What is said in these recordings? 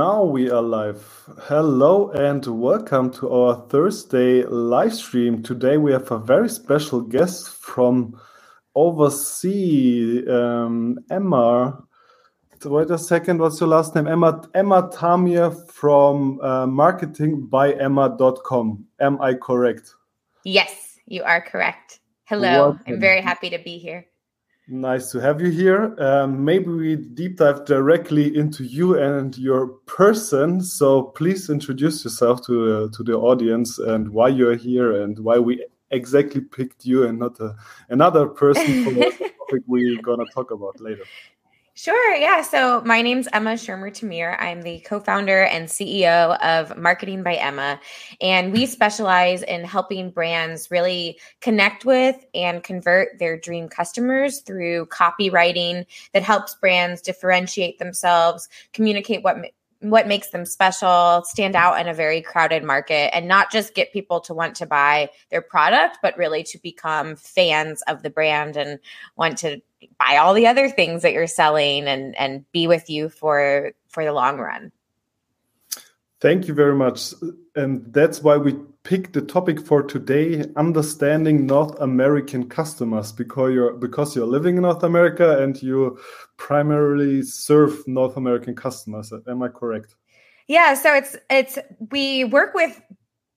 Now we are live. Hello and welcome to our Thursday live stream. Today we have a very special guest from overseas, Emma. Wait a second, what's your last name? Emma Tamir from marketingbyemma.com. Am I correct? Yes, you are correct. Hello, welcome. I'm very happy to be here. Nice to have you here. Maybe we deep dive directly into you and your person. So please introduce yourself to the audience and why you're here and why we exactly picked you and not another person for the topic we're going to talk about later. Sure. Yeah. So my name's Emma Shermer Tamir. I'm the co-founder and CEO of Marketing by Emma, and we specialize in helping brands really connect with and convert their dream customers through copywriting that helps brands differentiate themselves, communicate what makes them special, stand out in a very crowded market, and not just get people to want to buy their product, but really to become fans of the brand and want to buy all the other things that you're selling and be with you for the long run. Thank you very much. And that's why we picked the topic for today, understanding North American customers, because you're living in North America and you primarily serve North American customers. Am I correct? Yeah. So we work with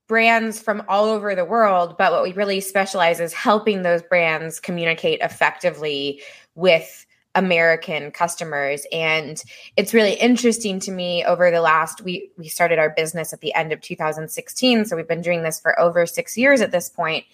brands from all over the world, but what we really specialize is helping those brands communicate effectively with American customers. And it's really interesting to me over the last, we started our business at the end of 2016. So we've been doing this for over 6 years at this point.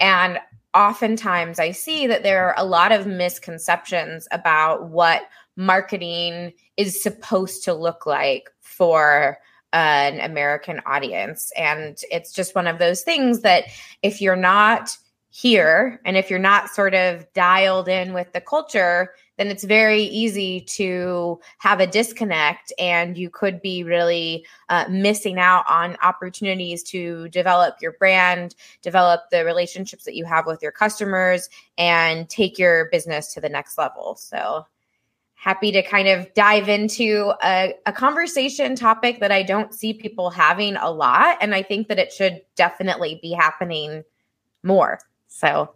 And oftentimes I see that there are a lot of misconceptions about what marketing is supposed to look like for an American audience. And it's just one of those things that if you're not here and if you're not sort of dialed in with the culture, then it's very easy to have a disconnect and you could be really missing out on opportunities to develop your brand, develop the relationships that you have with your customers, and take your business to the next level. So happy to kind of dive into a conversation topic that I don't see people having a lot. And I think that it should definitely be happening more. So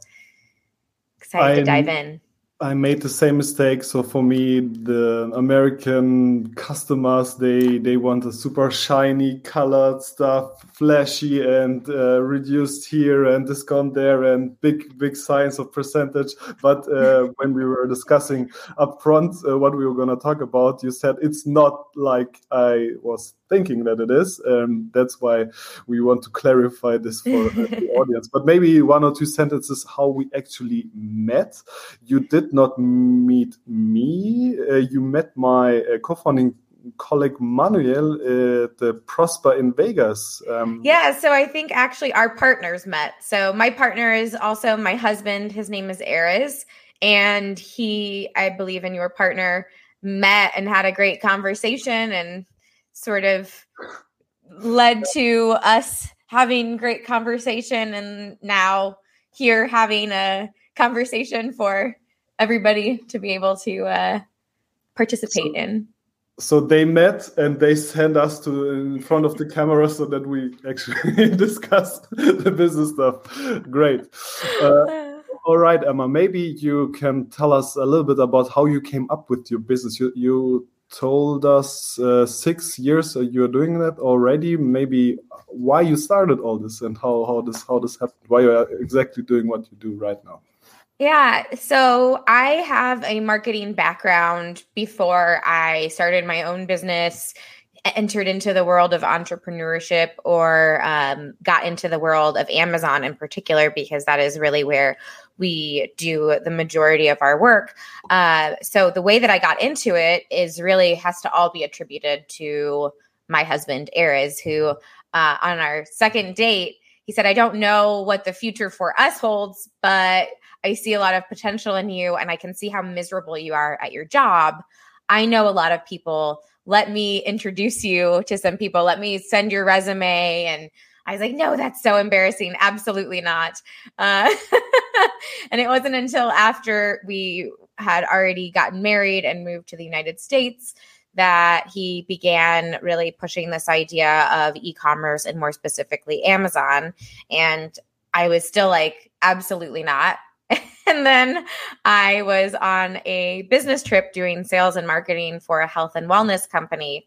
excited to dive in. I made the same mistake. So for me, the American customers, they want a super shiny, colored stuff, flashy and reduced here and discount there and big signs of percentage. But when we were discussing upfront what we were going to talk about, you said it's not like I was thinking that it is. That's why we want to clarify this for the audience. But maybe one or two sentences how we actually met. You did not meet me. You met my co-founding colleague Manuel at the Prosper in Vegas. Yeah, so I think actually our partners met. So my partner is also my husband. His name is Erez. And he, I believe, and your partner met and had a great conversation and sort of led to us having great conversation and now here having a conversation for everybody to be able to participate in. So they met and they sent us to in front of the camera so that we actually discussed the business stuff. Great. All right, Emma, maybe you can tell us a little bit about how you came up with your business. You told us 6 years you're doing that already. Maybe why you started all this and how this happened, why you're exactly doing what you do right now. Yeah, so I have a marketing background before I started my own business, entered into the world of entrepreneurship, or got into the world of Amazon in particular, because that is really where we do the majority of our work. So the way that I got into it is really has to all be attributed to my husband, Erez, who on our second date, he said, I don't know what the future for us holds, but I see a lot of potential in you and I can see how miserable you are at your job. I know a lot of people. Let me introduce you to some people. Let me send your resume. And I was like, no, that's so embarrassing. Absolutely not. And it wasn't until after we had already gotten married and moved to the United States that he began really pushing this idea of e-commerce and more specifically Amazon. And I was still like, absolutely not. And then I was on a business trip doing sales and marketing for a health and wellness company.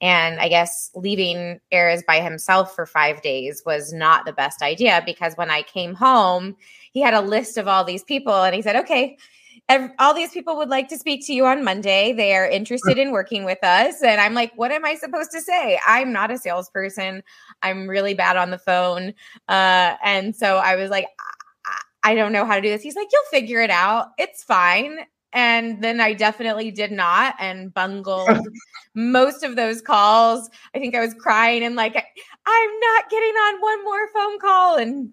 And I guess leaving Erez by himself for 5 days was not the best idea, because when I came home, he had a list of all these people and he said, okay, all these people would like to speak to you on Monday. They are interested in working with us. And I'm like, what am I supposed to say? I'm not a salesperson. I'm really bad on the phone. And so I was like, I don't know how to do this. He's like, you'll figure it out. It's fine. And then I definitely did not, and bungled most of those calls. I think I was crying and like, I'm not getting on one more phone call. And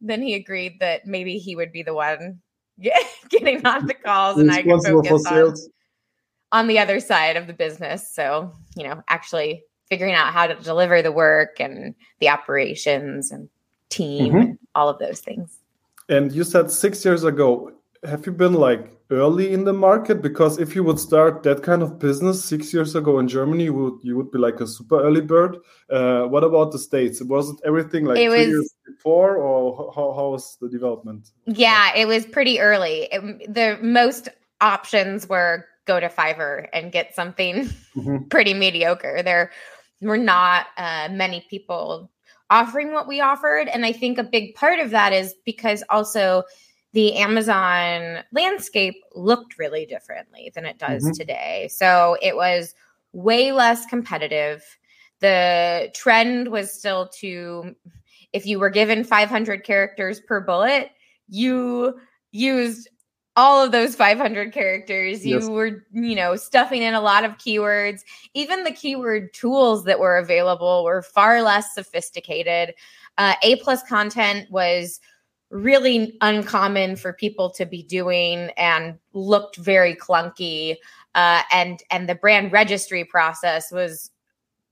then he agreed that maybe he would be the one getting on the calls and I could focus on the other side of the business. So, you know, actually figuring out how to deliver the work and the operations and team, and all of those things. And you said 6 years ago, have you been like early in the market? Because if you would start that kind of business 6 years ago in Germany, you would be like a super early bird. What about the States? Wasn't everything like 2 years before, or how was the development? Yeah, it was pretty early. The most options were go to Fiverr and get something pretty mediocre. There were not many people offering what we offered. And I think a big part of that is because also the Amazon landscape looked really differently than it does today. So it was way less competitive. The trend was still to, if you were given 500 characters per bullet, you used all of those 500 characters. You were, you know, stuffing in a lot of keywords. Even the keyword tools that were available were far less sophisticated. A+ content was really uncommon for people to be doing and looked very clunky. And the brand registry process was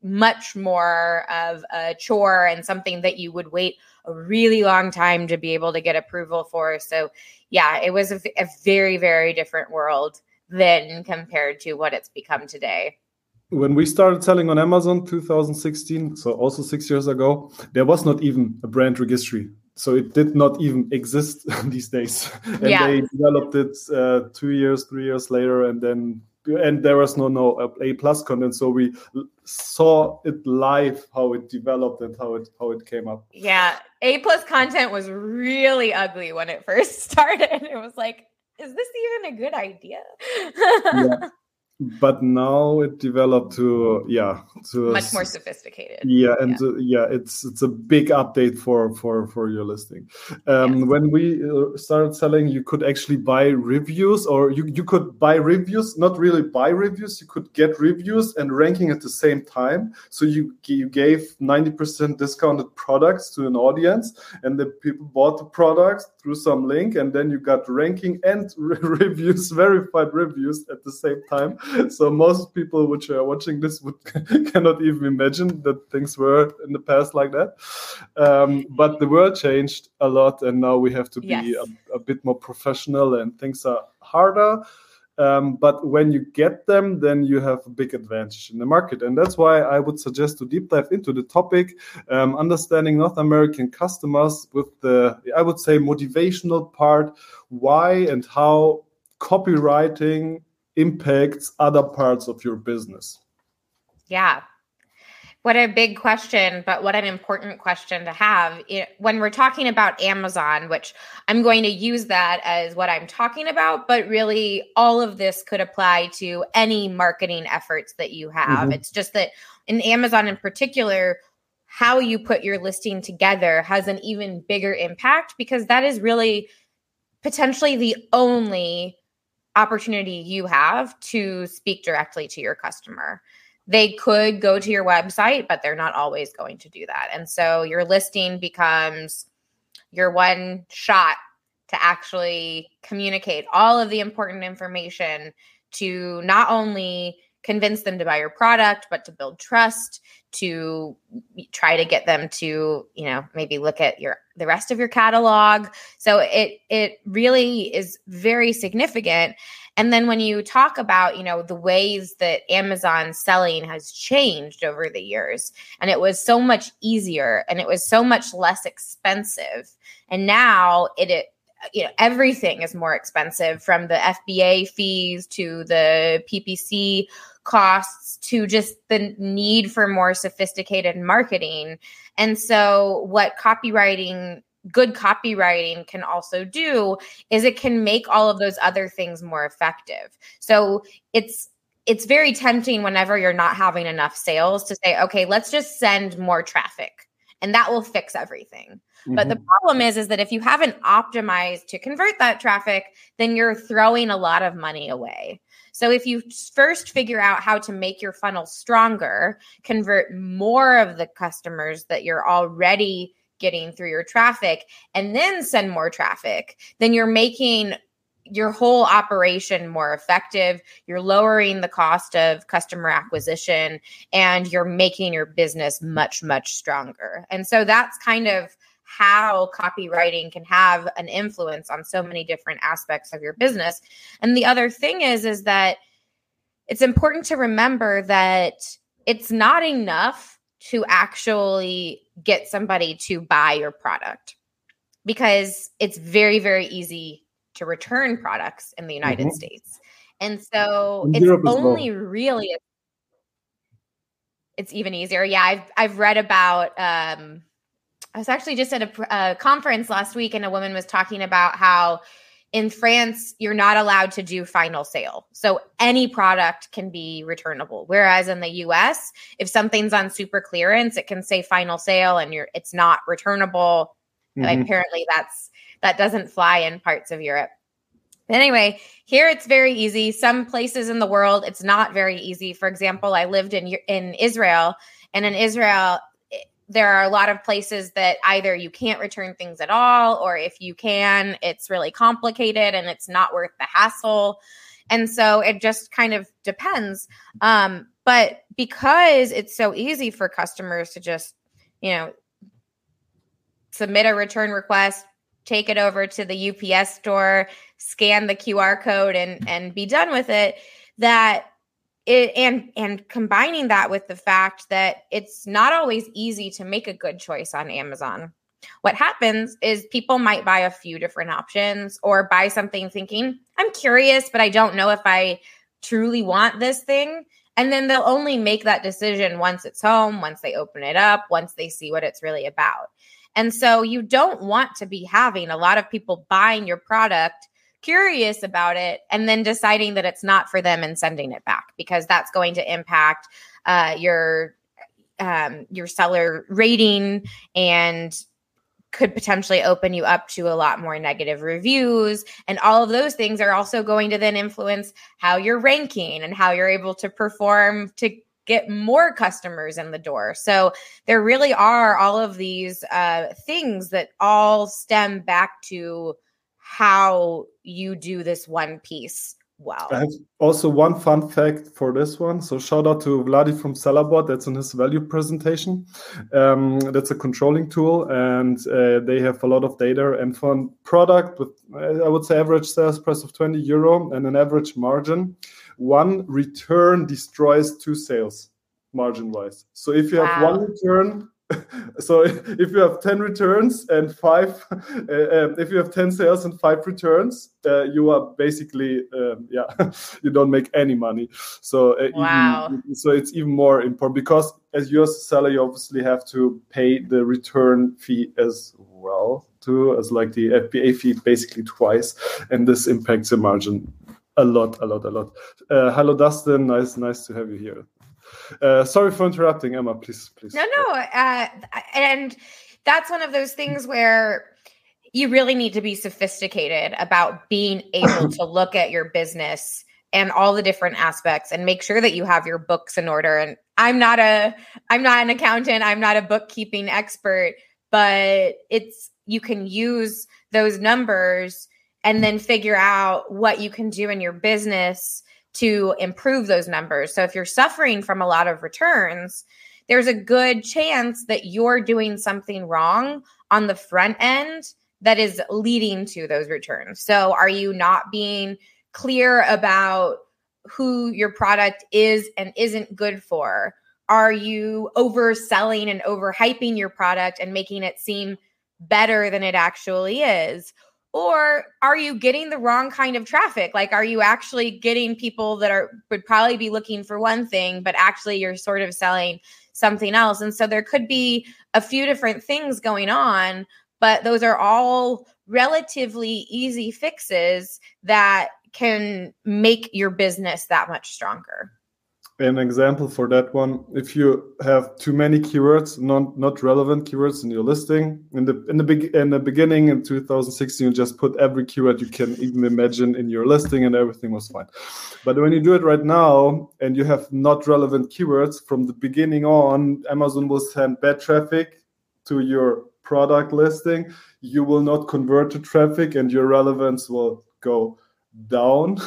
much more of a chore and something that you would wait a really long time to be able to get approval for. So yeah, it was a very, very different world then compared to what it's become today. When we started selling on Amazon 2016, so also 6 years ago, there was not even a brand registry. So it did not even exist these days. And they developed it 3 years later. And there was no A+ content. So we saw it live, how it developed and how it came up. Yeah. A+ content was really ugly when it first started. It was like, is this even a good idea? But now it developed to much more sophisticated. It's a big update for your listing. When we started selling, you could actually buy reviews, or you could buy reviews, not really buy reviews. You could get reviews and ranking at the same time. So you gave 90% discounted products to an audience, and the people bought the products through some link, and then you got ranking and reviews, verified reviews at the same time. So most people which are watching this cannot even imagine that things were in the past like that. But the world changed a lot, and now we have to be a bit more professional, and things are harder. But when you get them, then you have a big advantage in the market. And that's why I would suggest to deep dive into the topic, understanding North American customers with the, I would say, motivational part, why and how copywriting impacts other parts of your business. Yeah. What a big question, but what an important question to have. When we're talking about Amazon, which I'm going to use that as what I'm talking about, but really all of this could apply to any marketing efforts that you have. It's just that in Amazon in particular, how you put your listing together has an even bigger impact, because that is really potentially the only opportunity you have to speak directly to your customer. They could go to your website, but they're not always going to do that. And so your listing becomes your one shot to actually communicate all of the important information to not only convince them to buy your product, but to build trust, to try to get them to, you know, maybe look at the rest of your catalog. So it really is very significant. And then when you talk about, you know, the ways that Amazon selling has changed over the years, and it was so much easier and it was so much less expensive. And now it you know, everything is more expensive, from the FBA fees to the PPC costs to just the need for more sophisticated marketing. And so what good copywriting can also do is it can make all of those other things more effective. So it's very tempting whenever you're not having enough sales to say, okay, let's just send more traffic and that will fix everything. Mm-hmm. But the problem is that if you haven't optimized to convert that traffic, then you're throwing a lot of money away. So if you first figure out how to make your funnel stronger, convert more of the customers that you're already getting through your traffic, and then send more traffic, then you're making your whole operation more effective. You're lowering the cost of customer acquisition, and you're making your business much, much stronger. And so that's kind of how copywriting can have an influence on so many different aspects of your business. And the other thing is that it's important to remember that it's not enough to actually get somebody to buy your product, because it's very, very easy to return products in the United mm-hmm. States. And so in it's Europe only as well. Really, it's even easier. Yeah. I've read about, I was actually just at a conference last week, and a woman was talking about how in France, you're not allowed to do final sale. So any product can be returnable. Whereas in the US, if something's on super clearance, it can say final sale and it's not returnable. Mm-hmm. And apparently that doesn't fly in parts of Europe. Anyway, here it's very easy. Some places in the world, it's not very easy. For example, I lived in Israel, and in Israel, there are a lot of places that either you can't return things at all, or if you can, it's really complicated and it's not worth the hassle. And so it just kind of depends. But because it's so easy for customers to just, you know, submit a return request, take it over to the UPS store, scan the QR code and be done with it, and combining that with the fact that it's not always easy to make a good choice on Amazon. What happens is people might buy a few different options, or buy something thinking, I'm curious, but I don't know if I truly want this thing. And then they'll only make that decision once it's home, once they open it up, once they see what it's really about. And so you don't want to be having a lot of people buying your product, curious about it, and then deciding that it's not for them and sending it back, because that's going to impact your seller rating and could potentially open you up to a lot more negative reviews. And all of those things are also going to then influence how you're ranking and how you're able to perform to get more customers in the door. So there really are all of these things that all stem back to how you do this one piece well. I have also one fun fact for this one. So shout out to Vladi from Sellabot. That's in his value presentation. That's a controlling tool, and they have a lot of data and fun product with, I would say, average sales price of €20 and an average margin. One return destroys two sales margin-wise. So if you have one return, so if you have 10 returns and if you have 10 sales and 5 returns, you are basically, you don't make any money. So so it's even more important, because as your seller, you obviously have to pay the return fee as well, too, as like the FBA fee, basically twice. And this impacts the margin a lot. Hello, Dustin. Nice to have you here. Sorry for interrupting, Emma. Please. No. And that's one of those things where you really need to be sophisticated about being able to look at your business and all the different aspects, and make sure that you have your books in order. And I'm not an accountant. I'm not a bookkeeping expert, but you can use those numbers and then figure out what you can do in your business to improve those numbers. So if you're suffering from a lot of returns, there's a good chance that you're doing something wrong on the front end that is leading to those returns. So are you not being clear about who your product is and isn't good for? Are you overselling and overhyping your product and making it seem better than it actually is? Or are you getting the wrong kind of traffic? Like, are you actually getting people that would probably be looking for one thing, but actually you're sort of selling something else? And so there could be a few different things going on, but those are all relatively easy fixes that can make your business that much stronger. An example for that one: if you have too many keywords, not relevant keywords in your listing, in the beginning in 2016, you just put every keyword you can even imagine in your listing, and everything was fine. But when you do it right now, and you have not relevant keywords from the beginning on, Amazon will send bad traffic to your product listing. You will not convert to traffic, and your relevance will go down,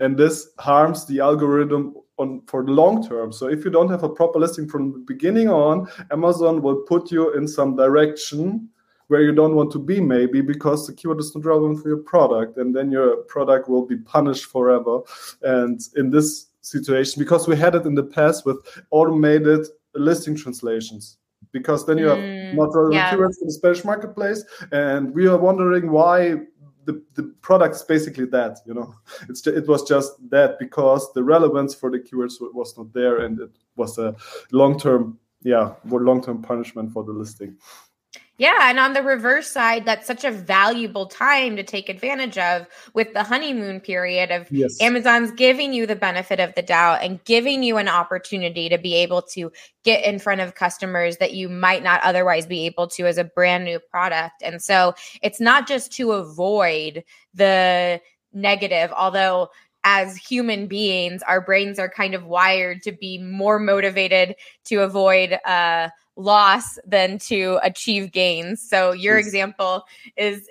and this harms the algorithm for the long term. So if you don't have a proper listing from the beginning on, Amazon will put you in some direction where you don't want to be, maybe because the keyword is not relevant for your product, and then your product will be punished forever. And in this situation, because we had it in the past with automated listing translations, because then you have not relevant keywords in the Spanish marketplace, and we are wondering why the product's basically that, you know, it was just that because the relevance for the keywords was not there, and it was a long-term punishment for the listing. Yeah, and on the reverse side, that's such a valuable time to take advantage of with the honeymoon period of Amazon's giving you the benefit of the doubt and giving you an opportunity to be able to get in front of customers that you might not otherwise be able to as a brand new product. And so it's not just to avoid the negative, although as human beings, our brains are kind of wired to be more motivated to avoid loss than to achieve gains. So your example is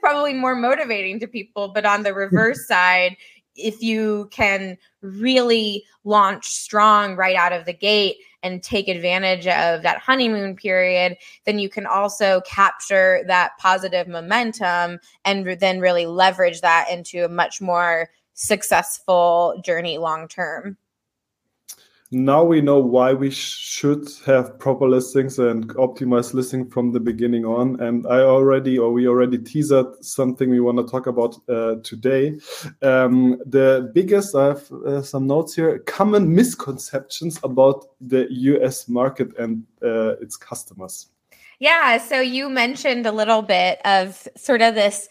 probably more motivating to people. But on the reverse side, if you can really launch strong right out of the gate and take advantage of that honeymoon period, then you can also capture that positive momentum and then really leverage that into a much more successful journey long term. Now we know why we should have proper listings and optimized listing from the beginning on. And we already teased something we want to talk about today. The biggest, I have some notes here, common misconceptions about the US market and its customers. Yeah, so you mentioned a little bit of sort of this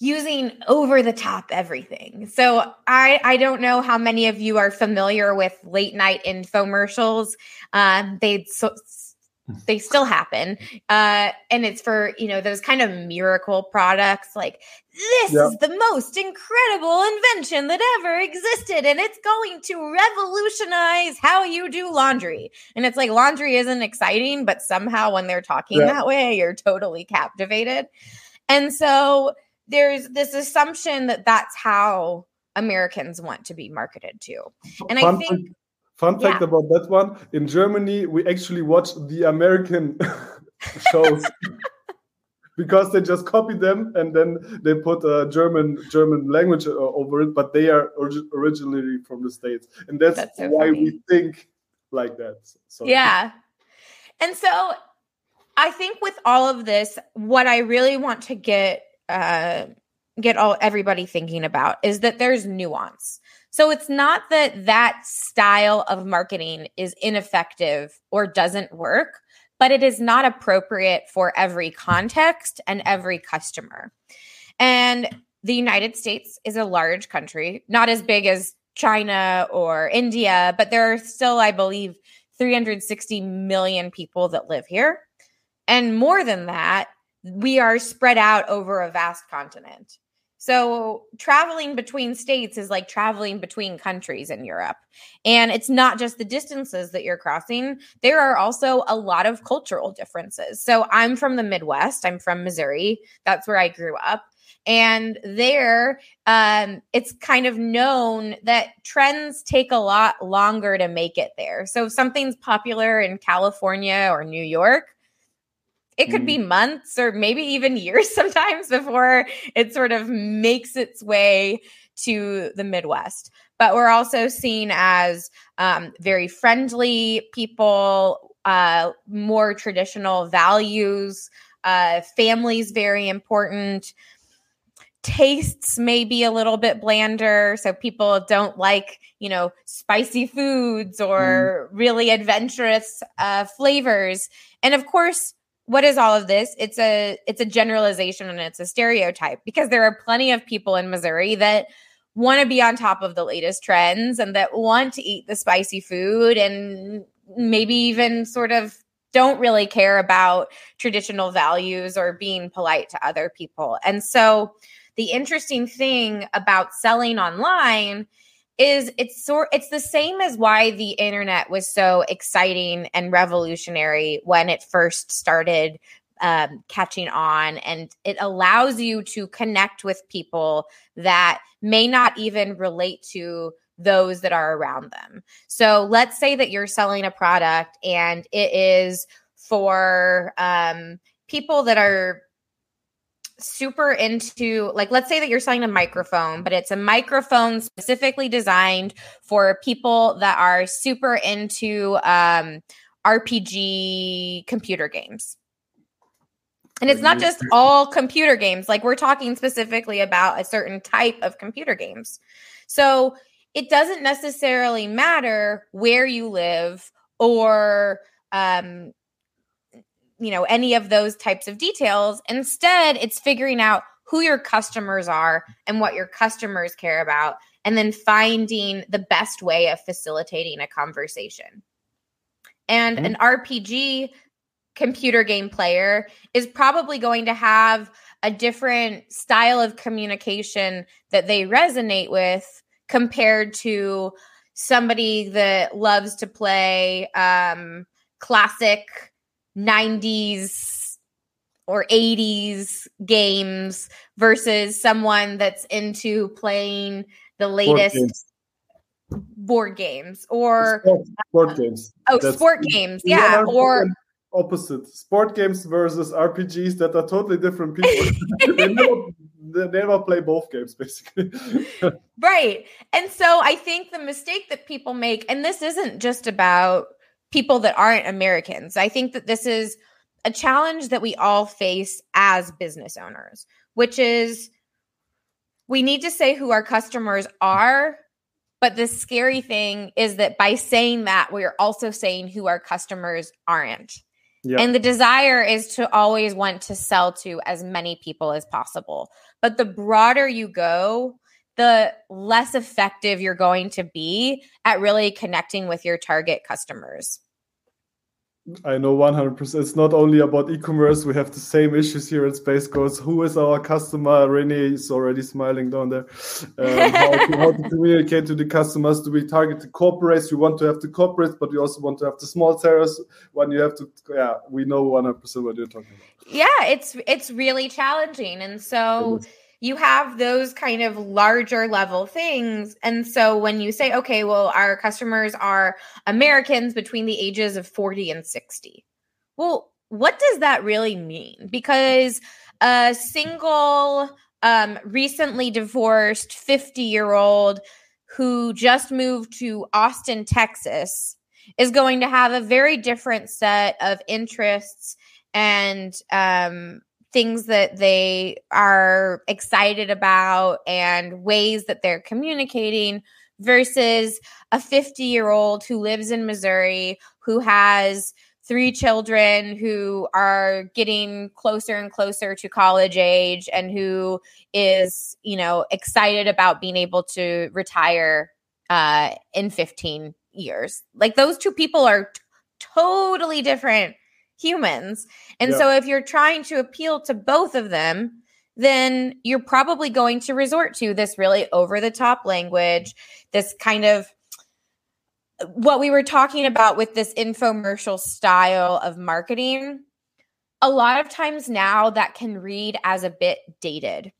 using over-the-top everything. So I don't know how many of you are familiar with late-night infomercials. They still happen. And it's for, you know, those kind of miracle products like, this is the most incredible invention that ever existed, and it's going to revolutionize how you do laundry. And it's like, laundry isn't exciting, but somehow when they're talking that way, you're totally captivated. And so there's this assumption that that's how Americans want to be marketed to. And I think fun fact about that one, in Germany, we actually watch the American shows because they just copy them and then they put a German language over it, but they are originally from the States. And that's so why we think like that. So. Yeah. And so I think with all of this, what I really want to get everybody thinking about is that there's nuance. So it's not that style of marketing is ineffective or doesn't work, but it is not appropriate for every context and every customer. And the United States is a large country, not as big as China or India, but there are still, I believe, 360 million people that live here. And more than that, we are spread out over a vast continent. So traveling between states is like traveling between countries in Europe. And it's not just the distances that you're crossing. There are also a lot of cultural differences. So I'm from the Midwest. I'm from Missouri. That's where I grew up. And there, it's kind of known that trends take a lot longer to make it there. So if something's popular in California or New York, it could be months or maybe even years sometimes before it sort of makes its way to the Midwest. But we're also seen as very friendly people, more traditional values, family's very important. Tastes may be a little bit blander. So people don't like, you know, spicy foods or really adventurous flavors. And of course, what is all of this? It's a generalization and it's a stereotype, because there are plenty of people in Missouri that want to be on top of the latest trends and that want to eat the spicy food and maybe even sort of don't really care about traditional values or being polite to other people. And so the interesting thing about selling online is it's the same as why the internet was so exciting and revolutionary when it first started catching on. And it allows you to connect with people that may not even relate to those that are around them. So let's say that you're selling a product and it is for people that are super into, like, let's say that you're selling a microphone, but it's a microphone specifically designed for people that are super into RPG computer games. And it's not just all computer games. Like, we're talking specifically about a certain type of computer games. So it doesn't necessarily matter where you live or, you know, any of those types of details. Instead, it's figuring out who your customers are and what your customers care about, and then finding the best way of facilitating a conversation. And an RPG computer game player is probably going to have a different style of communication that they resonate with compared to somebody that loves to play classic 90s or 80s games versus someone that's into playing the latest board games or sport games. Sport games. Yeah. Or opposite sport games versus RPGs that are totally different people. They never play both games, basically. Right. And so I think the mistake that people make, and this isn't just about people that aren't Americans. I think that this is a challenge that we all face as business owners, which is we need to say who our customers are. But the scary thing is that by saying that, we are also saying who our customers aren't. Yep. And the desire is to always want to sell to as many people as possible. But the broader you go, the less effective you're going to be at really connecting with your target customers. I know 100%. It's not only about e-commerce. We have the same issues here at SpaceGoats. Who is our customer? Renee is already smiling down there. How to communicate to the customers. Do we target the corporates? We want to have the corporates, but we also want to have the small sellers. When you have to, we know 100% what you're talking about. Yeah, it's really challenging. And so you have those kind of larger level things. And so when you say, okay, well, our customers are Americans between the ages of 40 and 60. Well, what does that really mean? Because a single, recently divorced 50-year-old who just moved to Austin, Texas, is going to have a very different set of interests and, things that they are excited about and ways that they're communicating versus a 50-year-old who lives in Missouri, who has 3 children who are getting closer and closer to college age and who is, you know, excited about being able to retire in 15 years. Like, those two people are totally different humans. And so if you're trying to appeal to both of them, then you're probably going to resort to this really over-the-top language, this kind of what we were talking about with this infomercial style of marketing. A lot of times now that can read as a bit dated.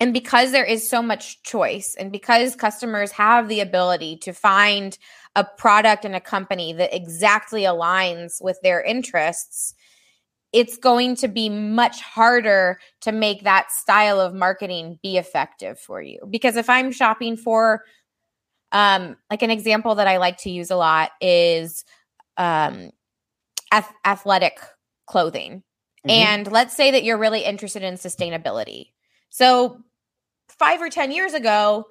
And because there is so much choice and because customers have the ability to find a product and a company that exactly aligns with their interests, it's going to be much harder to make that style of marketing be effective for you. Because if I'm shopping for, like an example that I like to use a lot is athletic clothing. Mm-hmm. And let's say that you're really interested in sustainability. So 5 or 10 years ago,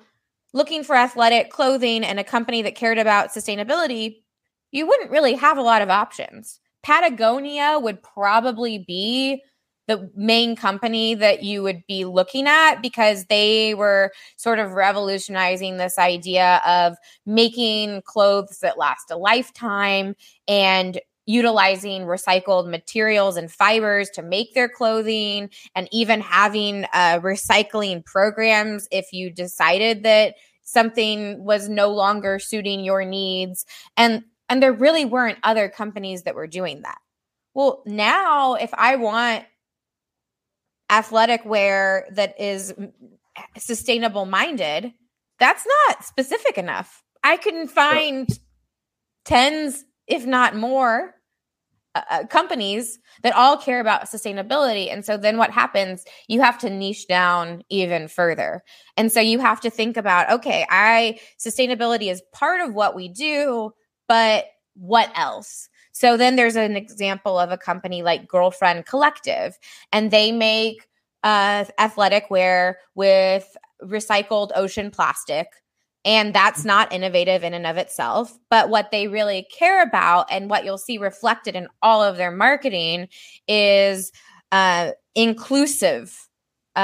looking for athletic clothing and a company that cared about sustainability, you wouldn't really have a lot of options. Patagonia would probably be the main company that you would be looking at because they were sort of revolutionizing this idea of making clothes that last a lifetime and utilizing recycled materials and fibers to make their clothing, and even having recycling programs if you decided that something was no longer suiting your needs. And there really weren't other companies that were doing that. Well, now if I want athletic wear that is sustainable minded, that's not specific enough. I can find tens, if not more, companies that all care about sustainability. And so then what happens, you have to niche down even further. And so you have to think about, okay, sustainability is part of what we do, but what else? So then there's an example of a company like Girlfriend Collective, and they make athletic wear with recycled ocean plastic. And that's not innovative in and of itself. But what they really care about, and what you'll see reflected in all of their marketing, is inclusive, being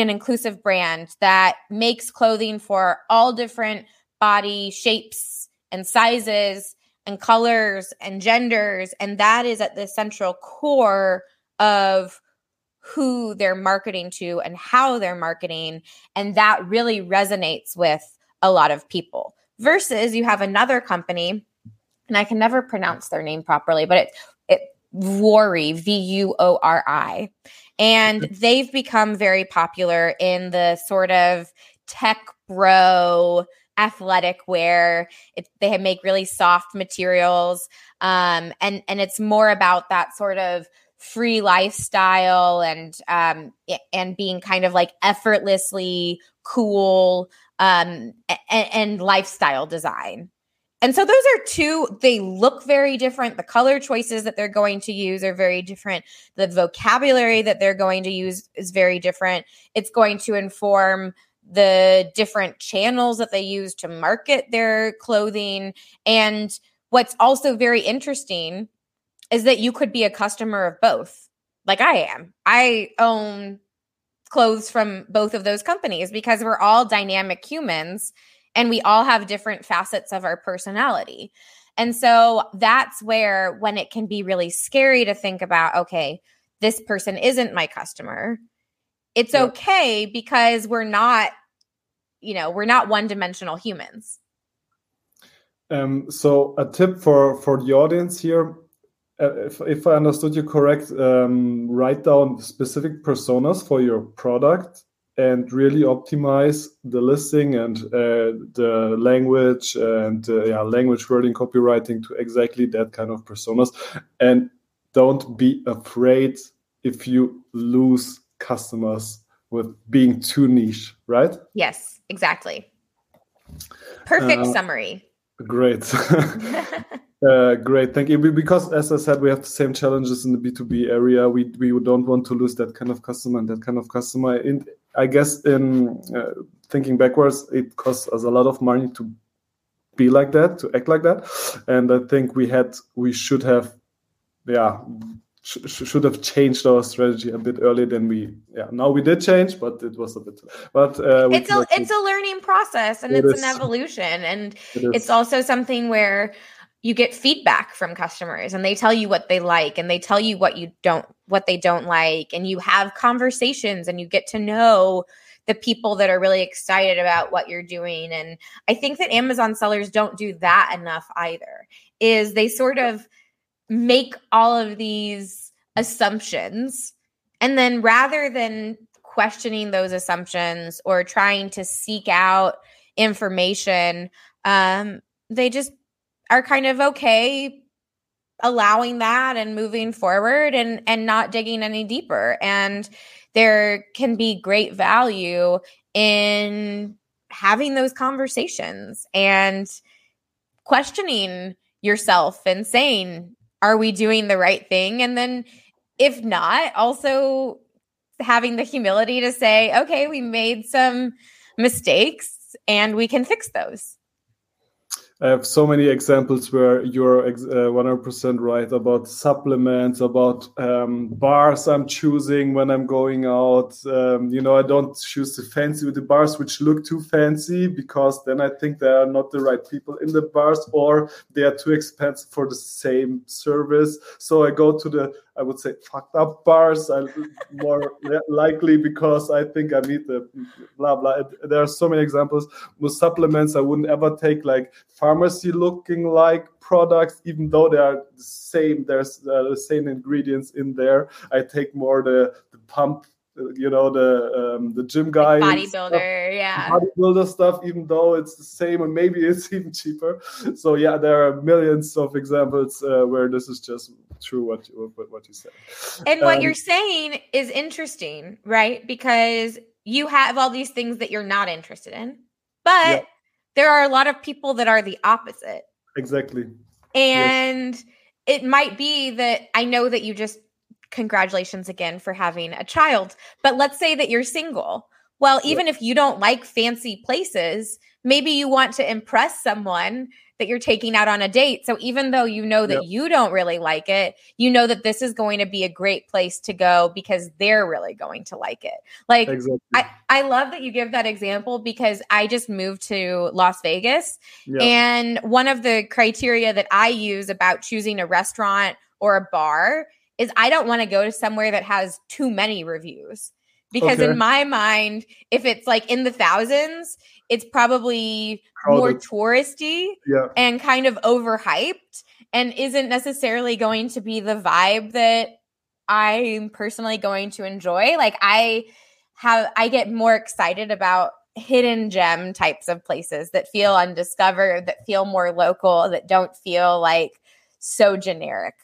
an inclusive brand that makes clothing for all different body shapes and sizes and colors and genders. And that is at the central core of who they're marketing to and how they're marketing. And that really resonates with a lot of people. Versus you have another company, and I can never pronounce their name properly, but it's Vuori, Vuori. And they've become very popular in the sort of tech bro athletic wear. They make really soft materials. And it's more about that sort of free lifestyle and being kind of like effortlessly cool and lifestyle design. And so those are two, they look very different. The color choices that they're going to use are very different. The vocabulary that they're going to use is very different. It's going to inform the different channels that they use to market their clothing. And what's also very interesting is that you could be a customer of both, like I am. I own clothes from both of those companies because we're all dynamic humans and we all have different facets of our personality. And so that's where, when it can be really scary to think about, okay, this person isn't my customer. It's okay because we're not one-dimensional humans. So a tip for the audience here, if I understood you correct, write down specific personas for your product and really optimize the listing and the language and language wording, copywriting to exactly that kind of personas. And don't be afraid if you lose customers with being too niche, right? Yes, exactly. Perfect summary. Great. Great, thank you. Because as I said, we have the same challenges in the B2B area. We don't want to lose that kind of customer and that kind of customer. And I guess in thinking backwards, it costs us a lot of money to be like that, to act like that. And I think we should have changed our strategy a bit earlier than now we did change, but it was a bit, but it's a learning process, and it's an evolution. And it's also something where you get feedback from customers, and they tell you what they like, and they tell you what they don't like. And you have conversations, and you get to know the people that are really excited about what you're doing. And I think that Amazon sellers don't do that enough either, is they sort of make all of these assumptions. And then rather than questioning those assumptions or trying to seek out information, they just are kind of okay allowing that and moving forward and not digging any deeper. And there can be great value in having those conversations and questioning yourself and saying, are we doing the right thing? And then if not, also having the humility to say, okay, we made some mistakes and we can fix those. I have so many examples where you're 100% right about supplements, about bars I'm choosing when I'm going out. I don't choose the fancy with the bars which look too fancy, because then I think there are not the right people in the bars, or they are too expensive for the same service. So I go to the, I would say, fucked up bars. I'm more likely because I think I need the blah, blah. There are so many examples. With supplements, I wouldn't ever take like pharmacy looking like products, even though they are the same. There's the same ingredients in there. I take more the pump, the gym guy, like bodybuilder, bodybuilder stuff, even though it's the same and maybe it's even cheaper. So yeah, there are millions of examples where this is just true what you said. And what you're saying is interesting, right? Because you have all these things that you're not interested in, but there are a lot of people that are the opposite. Exactly. And it might be that I know that you just, congratulations again for having a child. But let's say that you're single. Well, even if you don't like fancy places, maybe you want to impress someone that you're taking out on a date. So even though you know that you don't really like it, you know that this is going to be a great place to go because they're really going to like it. Like, exactly. I love that you give that example, because I just moved to Las Vegas. Yeah. And one of the criteria that I use about choosing a restaurant or a bar is I don't want to go to somewhere that has too many reviews, because in my mind, if it's like in the thousands, it's probably more touristy and kind of overhyped and isn't necessarily going to be the vibe that I'm personally going to enjoy. Like I get more excited about hidden gem types of places that feel undiscovered, that feel more local, that don't feel like so generic.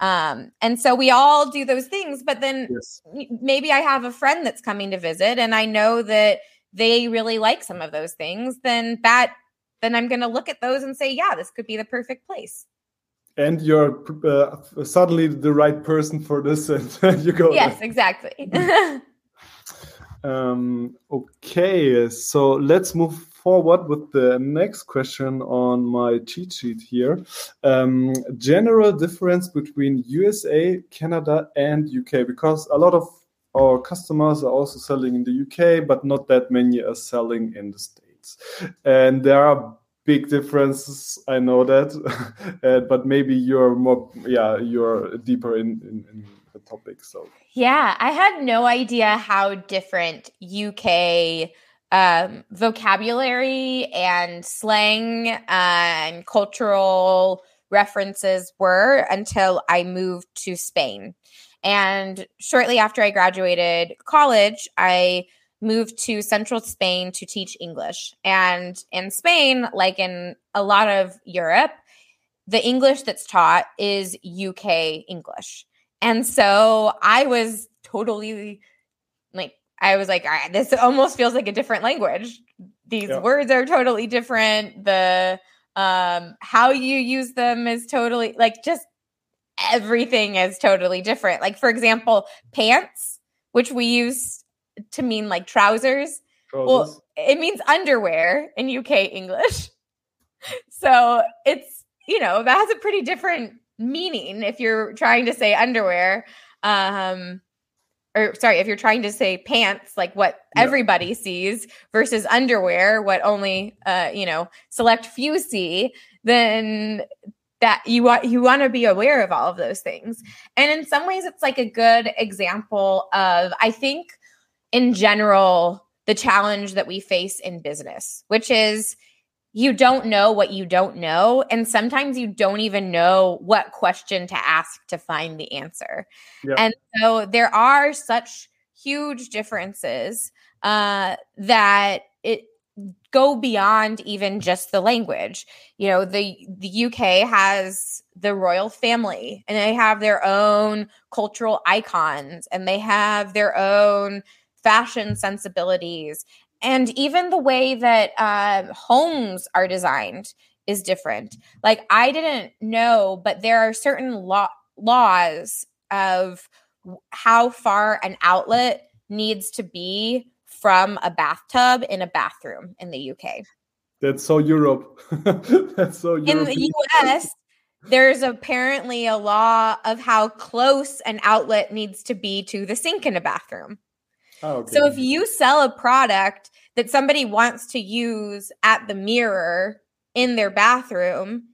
And so we all do those things, but then maybe I have a friend that's coming to visit and I know that they really like some of those things, then I'm going to look at those and say, yeah, this could be the perfect place. And you're suddenly the right person for this. And you go, yes, exactly. Okay. So let's move forward with the next question on my cheat sheet here. General difference between USA, Canada, and UK, because a lot of our customers are also selling in the UK, but not that many are selling in the States. And there are big differences, I know that, but maybe you're deeper in the topic. So yeah, I had no idea how different UK vocabulary and slang and cultural references were until I moved to Spain. And shortly after I graduated college, I moved to central Spain to teach English. And in Spain, like in a lot of Europe, the English that's taught is UK English. And so I was totally this almost feels like a different language. These words are totally different. The how you use them is totally, like, just everything is totally different. Like, for example, pants, which we use to mean like trousers. Well, it means underwear in UK English. So it's, that has a pretty different meaning if you're trying to say underwear. If you're trying to say pants, like what everybody sees, versus underwear, what only, select few see, then that you want to be aware of all of those things. And in some ways, it's like a good example of, I think, in general, the challenge that we face in business, which is you don't know what you don't know. And sometimes you don't even know what question to ask to find the answer. Yep. And so there are such huge differences that it go beyond even just the language. You know, the UK has the royal family, and they have their own cultural icons, and they have their own fashion sensibilities. And even the way that homes are designed is different. Like, I didn't know, but there are certain laws of how far an outlet needs to be from a bathtub in a bathroom in the UK. That's so Europe. That's so Europe. In the US, there's apparently a law of how close an outlet needs to be to the sink in a bathroom. Oh, okay. So if you sell a product that somebody wants to use at the mirror in their bathroom,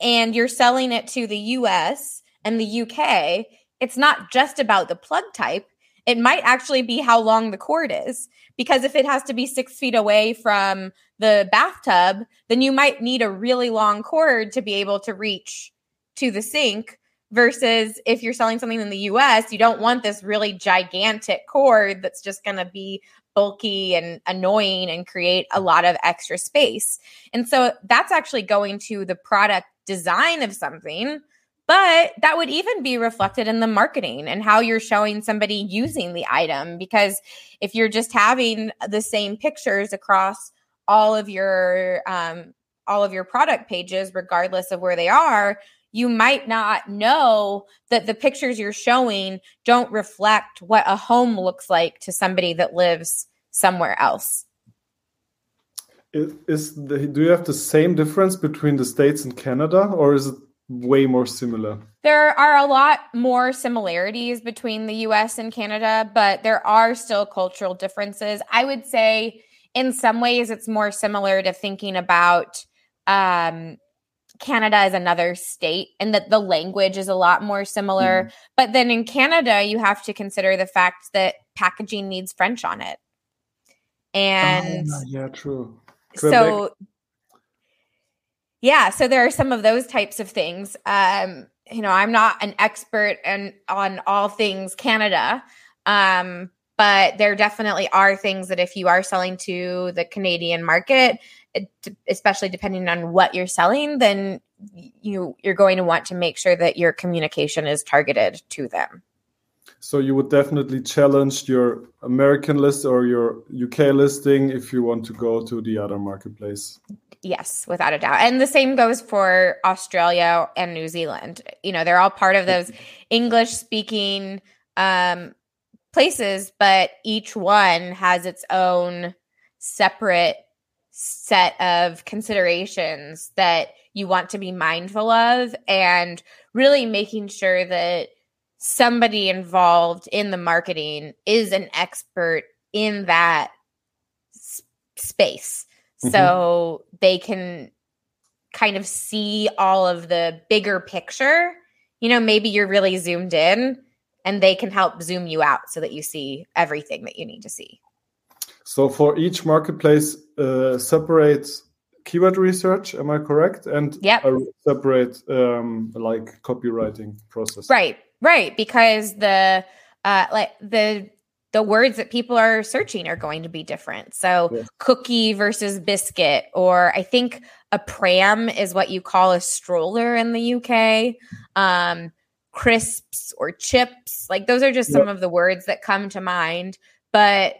and you're selling it to the US and the UK, it's not just about the plug type. It might actually be how long the cord is. Because if it has to be 6 feet away from the bathtub, then you might need a really long cord to be able to reach to the sink. Versus if you're selling something in the US, you don't want this really gigantic cord that's just going to be bulky and annoying and create a lot of extra space. And so that's actually going to the product design of something, but that would even be reflected in the marketing and how you're showing somebody using the item. Because if you're just having the same pictures across all of your product pages, regardless of where they are, you might not know that the pictures you're showing don't reflect what a home looks like to somebody that lives somewhere else. Do you have the same difference between the States and Canada, or is it way more similar? There are a lot more similarities between the US and Canada, but there are still cultural differences. I would say in some ways it's more similar to thinking about Canada is another state, and that the language is a lot more similar. Mm. But then in Canada, you have to consider the fact that packaging needs French on it. And yeah, true. So there are some of those types of things. You know, I'm not an expert on all things Canada, but there definitely are things that if you are selling to the Canadian market, especially depending on what you're selling, then you're going to want to make sure that your communication is targeted to them. So you would definitely challenge your American list or your UK listing if you want to go to the other marketplace. Yes, without a doubt. And the same goes for Australia and New Zealand. You know, they're all part of those English speaking places, but each one has its own separate set of considerations that you want to be mindful of, and really making sure that somebody involved in the marketing is an expert in that space. Mm-hmm. So they can kind of see all of the bigger picture. You know, maybe you're really zoomed in and they can help zoom you out so that you see everything that you need to see. So for each marketplace, separate keyword research, am I correct? And yep. A separate like copywriting process. Right. Because the words that people are searching are going to be different. So yeah. Cookie versus biscuit, or I think a pram is what you call a stroller in the UK. Crisps or chips, like those are just some of the words that come to mind. But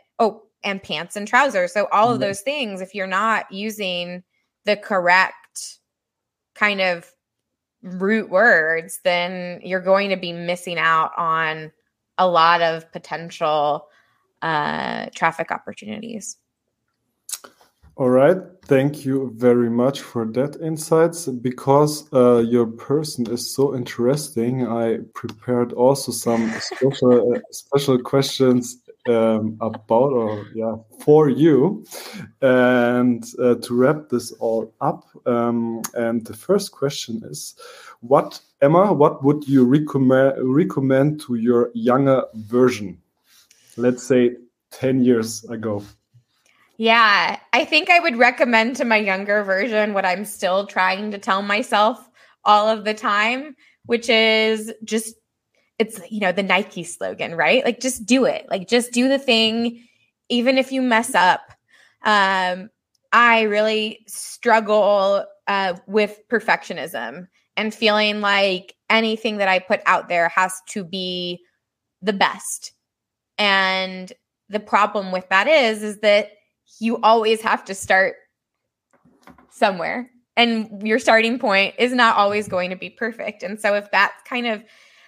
and pants and trousers. So all of those things, if you're not using the correct kind of root words, then you're going to be missing out on a lot of potential traffic opportunities. All right. Thank you very much for that insights. Because your person is so interesting, I prepared also some special questions for you, and to wrap this all up. And the first question is, what would you recommend to your younger version? Let's say 10 years ago. Yeah, I think I would recommend to my younger version what I'm still trying to tell myself all of the time, which is just, it's, you know, the Nike slogan, right? Like, just do it. Like, just do the thing, even if you mess up. I really struggle with perfectionism and feeling like anything that I put out there has to be the best. And the problem with that is that you always have to start somewhere, and your starting point is not always going to be perfect. And so if that's kind of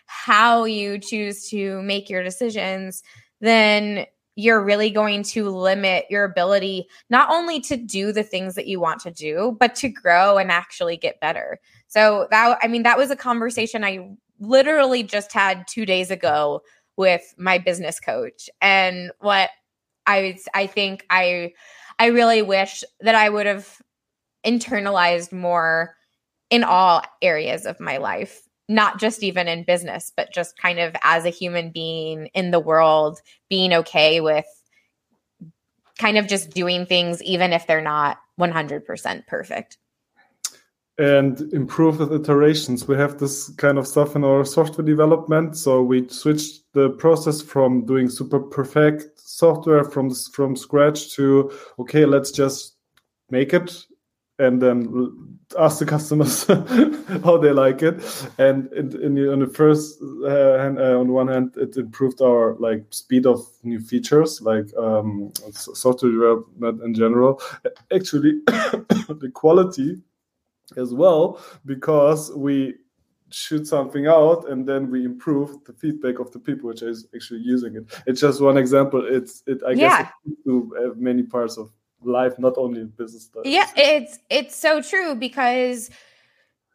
how you choose to make your decisions, then you're really going to limit your ability not only to do the things that you want to do, but to grow and actually get better. So that was a conversation I literally just had 2 days ago with my business coach. And what I think I really wish that I would have internalized more in all areas of my life, not just even in business, but just kind of as a human being in the world, being okay with kind of just doing things, even if they're not 100% perfect. And improve with iterations. We have this kind of stuff in our software development. So we switched the process from doing super perfect software from scratch to, okay, let's just make it and then ask the customers how they like it. And on one hand, it improved our speed of new features, software development in general. Actually, the quality as well, because we shoot something out and then we improve the feedback of the people which is actually using it. It's just one example. I guess it to many parts of life, not only business life. Yeah, it's so true, because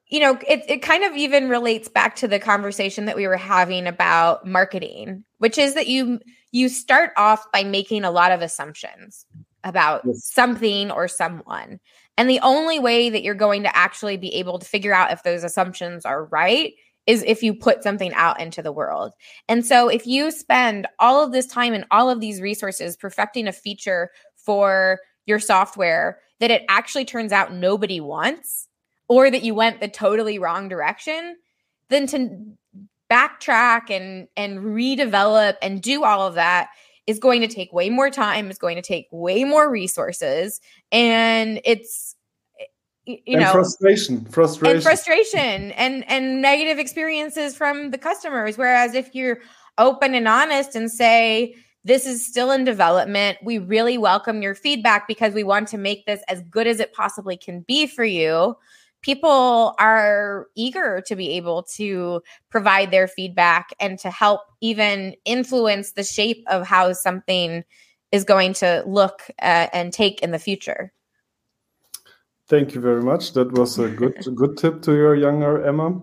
it kind of even relates back to the conversation that we were having about marketing, which is that you start off by making a lot of assumptions about something or someone. And the only way that you're going to actually be able to figure out if those assumptions are right is if you put something out into the world. And so if you spend all of this time and all of these resources perfecting a feature for your software that it actually turns out nobody wants, or that you went the totally wrong direction, then to backtrack and redevelop and do all of that is going to take way more time, is going to take way more resources, and it's, frustration and negative experiences from the customers. Whereas if you're open and honest and say, this is still in development, we really welcome your feedback because we want to make this as good as it possibly can be for you. People are eager to be able to provide their feedback and to help even influence the shape of how something is going to look and take in the future. Thank you very much. That was a good tip to your younger Emma.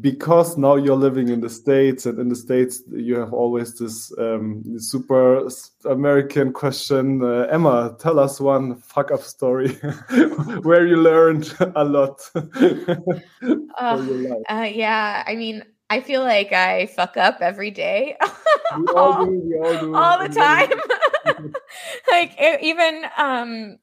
Because now you're living in the States, and in the States you have always this super American question. Emma, tell us one fuck-up story where you learned a lot. Yeah, I mean, I feel like I fuck up every day. We all do. All the time.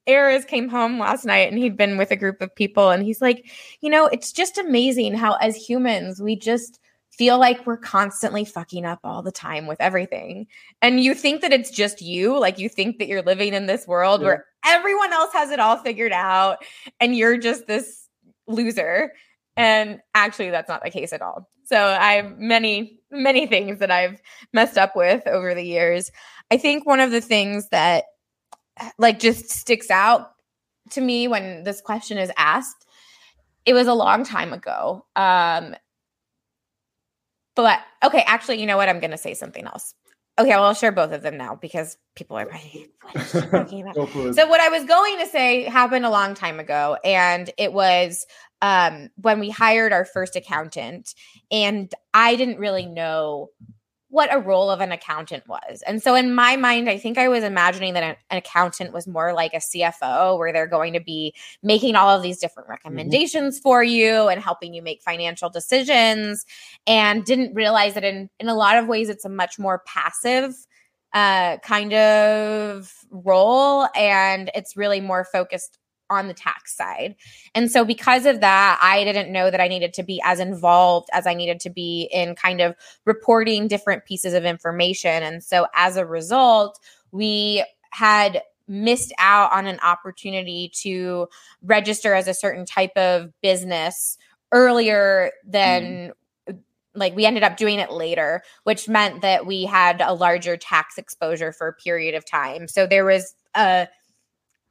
Erez came home last night and he'd been with a group of people and he's like, it's just amazing how as humans, we just feel like we're constantly fucking up all the time with everything. And you think that it's just you, you think that you're living in this world where everyone else has it all figured out and you're just this loser. And actually that's not the case at all. So I have many, many things that I've messed up with over the years. I think one of the things that just sticks out to me when this question is asked, it was a long time ago. I'm going to say something else. Okay, well, I'll share both of them now because people are probably, what is she talking about? So what I was going to say happened a long time ago, and it was when we hired our first accountant, and I didn't really know what a role of an accountant was. And so in my mind, I think I was imagining that an accountant was more like a CFO, where they're going to be making all of these different recommendations for you and helping you make financial decisions, and didn't realize that in a lot of ways, it's a much more passive kind of role. And it's really more focused on the tax side. And so because of that, I didn't know that I needed to be as involved as I needed to be in kind of reporting different pieces of information. And so as a result, we had missed out on an opportunity to register as a certain type of business earlier than like we ended up doing it later, which meant that we had a larger tax exposure for a period of time. So there was a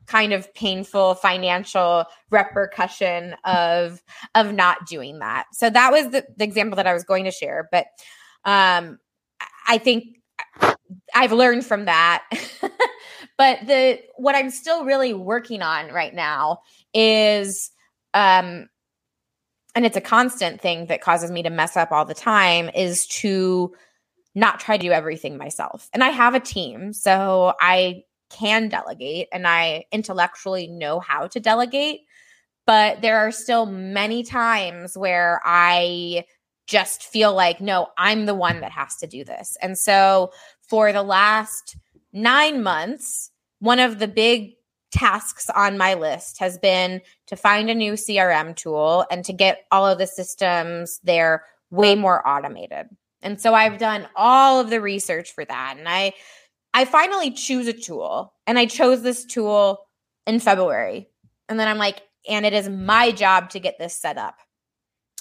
kind of painful financial repercussion of not doing that. So that was the example that I was going to share. But I think I've learned from that. But what I'm still really working on right now is and it's a constant thing that causes me to mess up all the time, is to not try to do everything myself. And I have a team, so I can delegate and I intellectually know how to delegate, but there are still many times where I just feel like, no, I'm the one that has to do this. And so for the last 9 months, one of the big tasks on my list has been to find a new CRM tool and to get all of the systems there way more automated. And so I've done all of the research for that. And I finally choose a tool, and I chose this tool in February. And then I'm like, and it is my job to get this set up.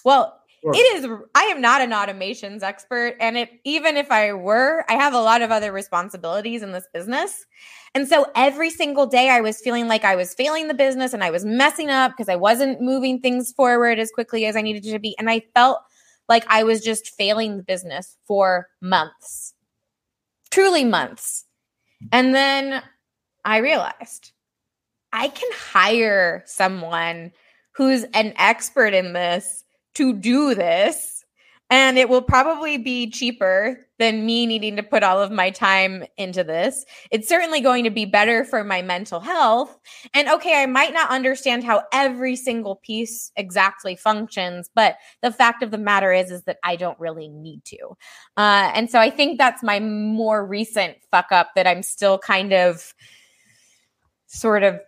Well, it is. I am not an automations expert. And even if I were, I have a lot of other responsibilities in this business. And so every single day I was feeling like I was failing the business and I was messing up because I wasn't moving things forward as quickly as I needed to be. And I felt like I was just failing the business for months, truly months. And then I realized I can hire someone who's an expert in this to do this, and it will probably be cheaper than me needing to put all of my time into this. It's certainly going to be better for my mental health. And okay, I might not understand how every single piece exactly functions, but the fact of the matter is that I don't really need to. And so I think that's my more recent fuck up that I'm still kind of sort of,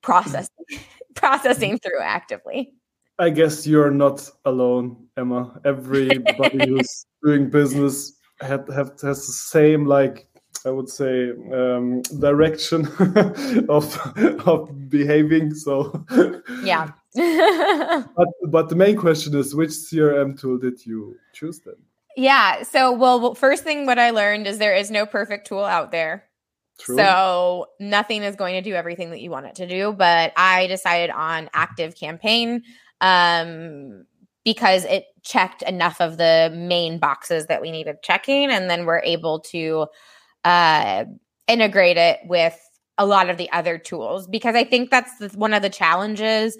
processing through actively. I guess you're not alone, Emma. Everybody who's doing business has the same, like I would say, direction of behaving. So yeah. but the main question is, which CRM tool did you choose then? Yeah. So first thing what I learned is there is no perfect tool out there. True. So nothing is going to do everything that you want it to do. But I decided on ActiveCampaign. Because it checked enough of the main boxes that we needed checking, and then we're able to integrate it with a lot of the other tools, because I think that's one of the challenges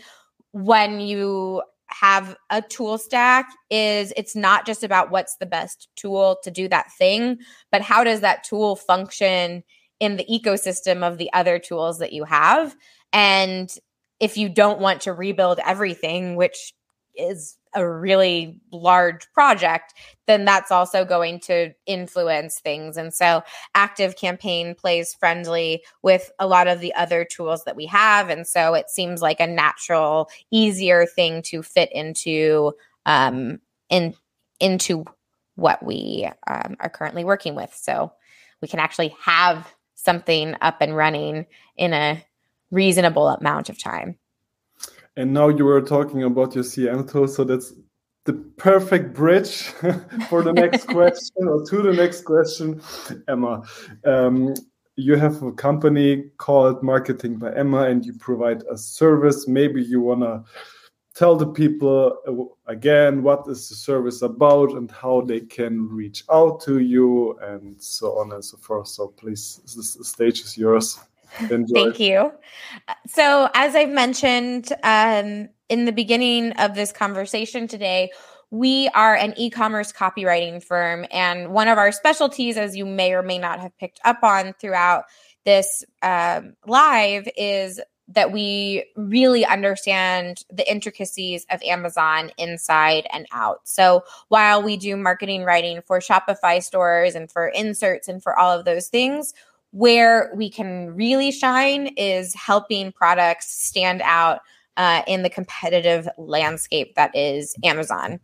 when you have a tool stack is it's not just about what's the best tool to do that thing, but how does that tool function in the ecosystem of the other tools that you have. And if you don't want to rebuild everything, which is a really large project, then that's also going to influence things. And so ActiveCampaign plays friendly with a lot of the other tools that we have. And so it seems like a natural, easier thing to fit into what we are currently working with. So we can actually have something up and running in a reasonable amount of time. And now you were talking about your CRM tool, so that's the perfect bridge for the next question, or to the next question, Emma. You have a company called Marketing by Emma, and you provide a service. Maybe you want to tell the people again what is the service about and how they can reach out to you and so on and so forth. So please, the stage is yours. Enjoy. Thank you. So as I've mentioned in the beginning of this conversation today, we are an e-commerce copywriting firm. And one of our specialties, as you may or may not have picked up on throughout this live, is that we really understand the intricacies of Amazon inside and out. So while we do marketing writing for Shopify stores and for inserts and for all of those things, where we can really shine is helping products stand out in the competitive landscape that is Amazon.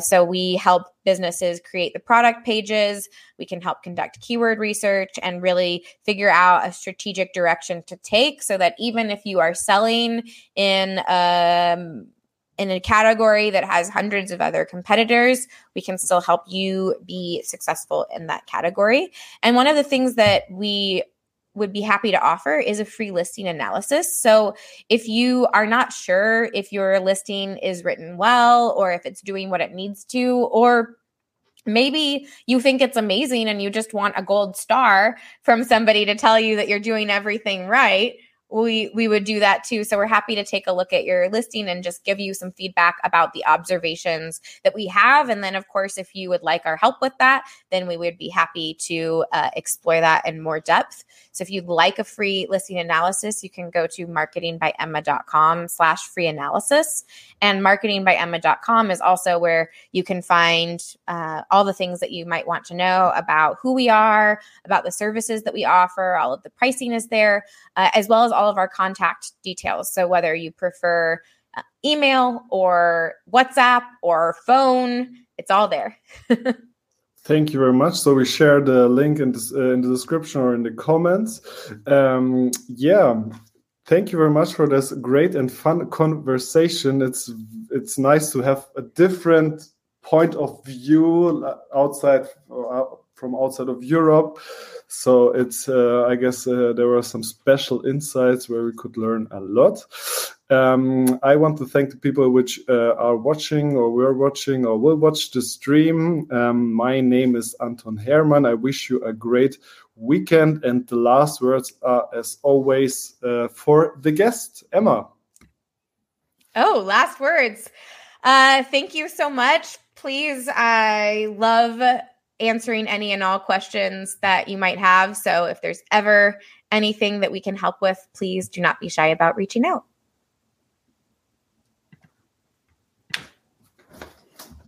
So we help businesses create the product pages. We can help conduct keyword research and really figure out a strategic direction to take so that even if you are selling in a category that has hundreds of other competitors, we can still help you be successful in that category. And one of the things that we would be happy to offer is a free listing analysis. So if you are not sure if your listing is written well or if it's doing what it needs to, or maybe you think it's amazing and you just want a gold star from somebody to tell you that you're doing everything right, we would do that too. So we're happy to take a look at your listing and just give you some feedback about the observations that we have. And then, of course, if you would like our help with that, then we would be happy to explore that in more depth. So if you'd like a free listing analysis, you can go to marketingbyemma.com/free analysis. And marketingbyemma.com is also where you can find all the things that you might want to know about who we are, about the services that we offer. All of the pricing is there, as well as all of our contact details. So whether you prefer email or WhatsApp or phone, it's all there. Thank you very much. So we share the link in the description or in the comments. Thank you very much for this great and fun conversation. It's nice to have a different point of view from outside of Europe. So it's I guess there were some special insights where we could learn a lot. I want to thank the people which are watching or were watching or will watch the stream. My name is Anton Hermann. I wish you a great weekend. And the last words are, as always, for the guest, Emma. Oh, last words. Thank you so much. Please, I love answering any and all questions that you might have. So if there's ever anything that we can help with, please do not be shy about reaching out.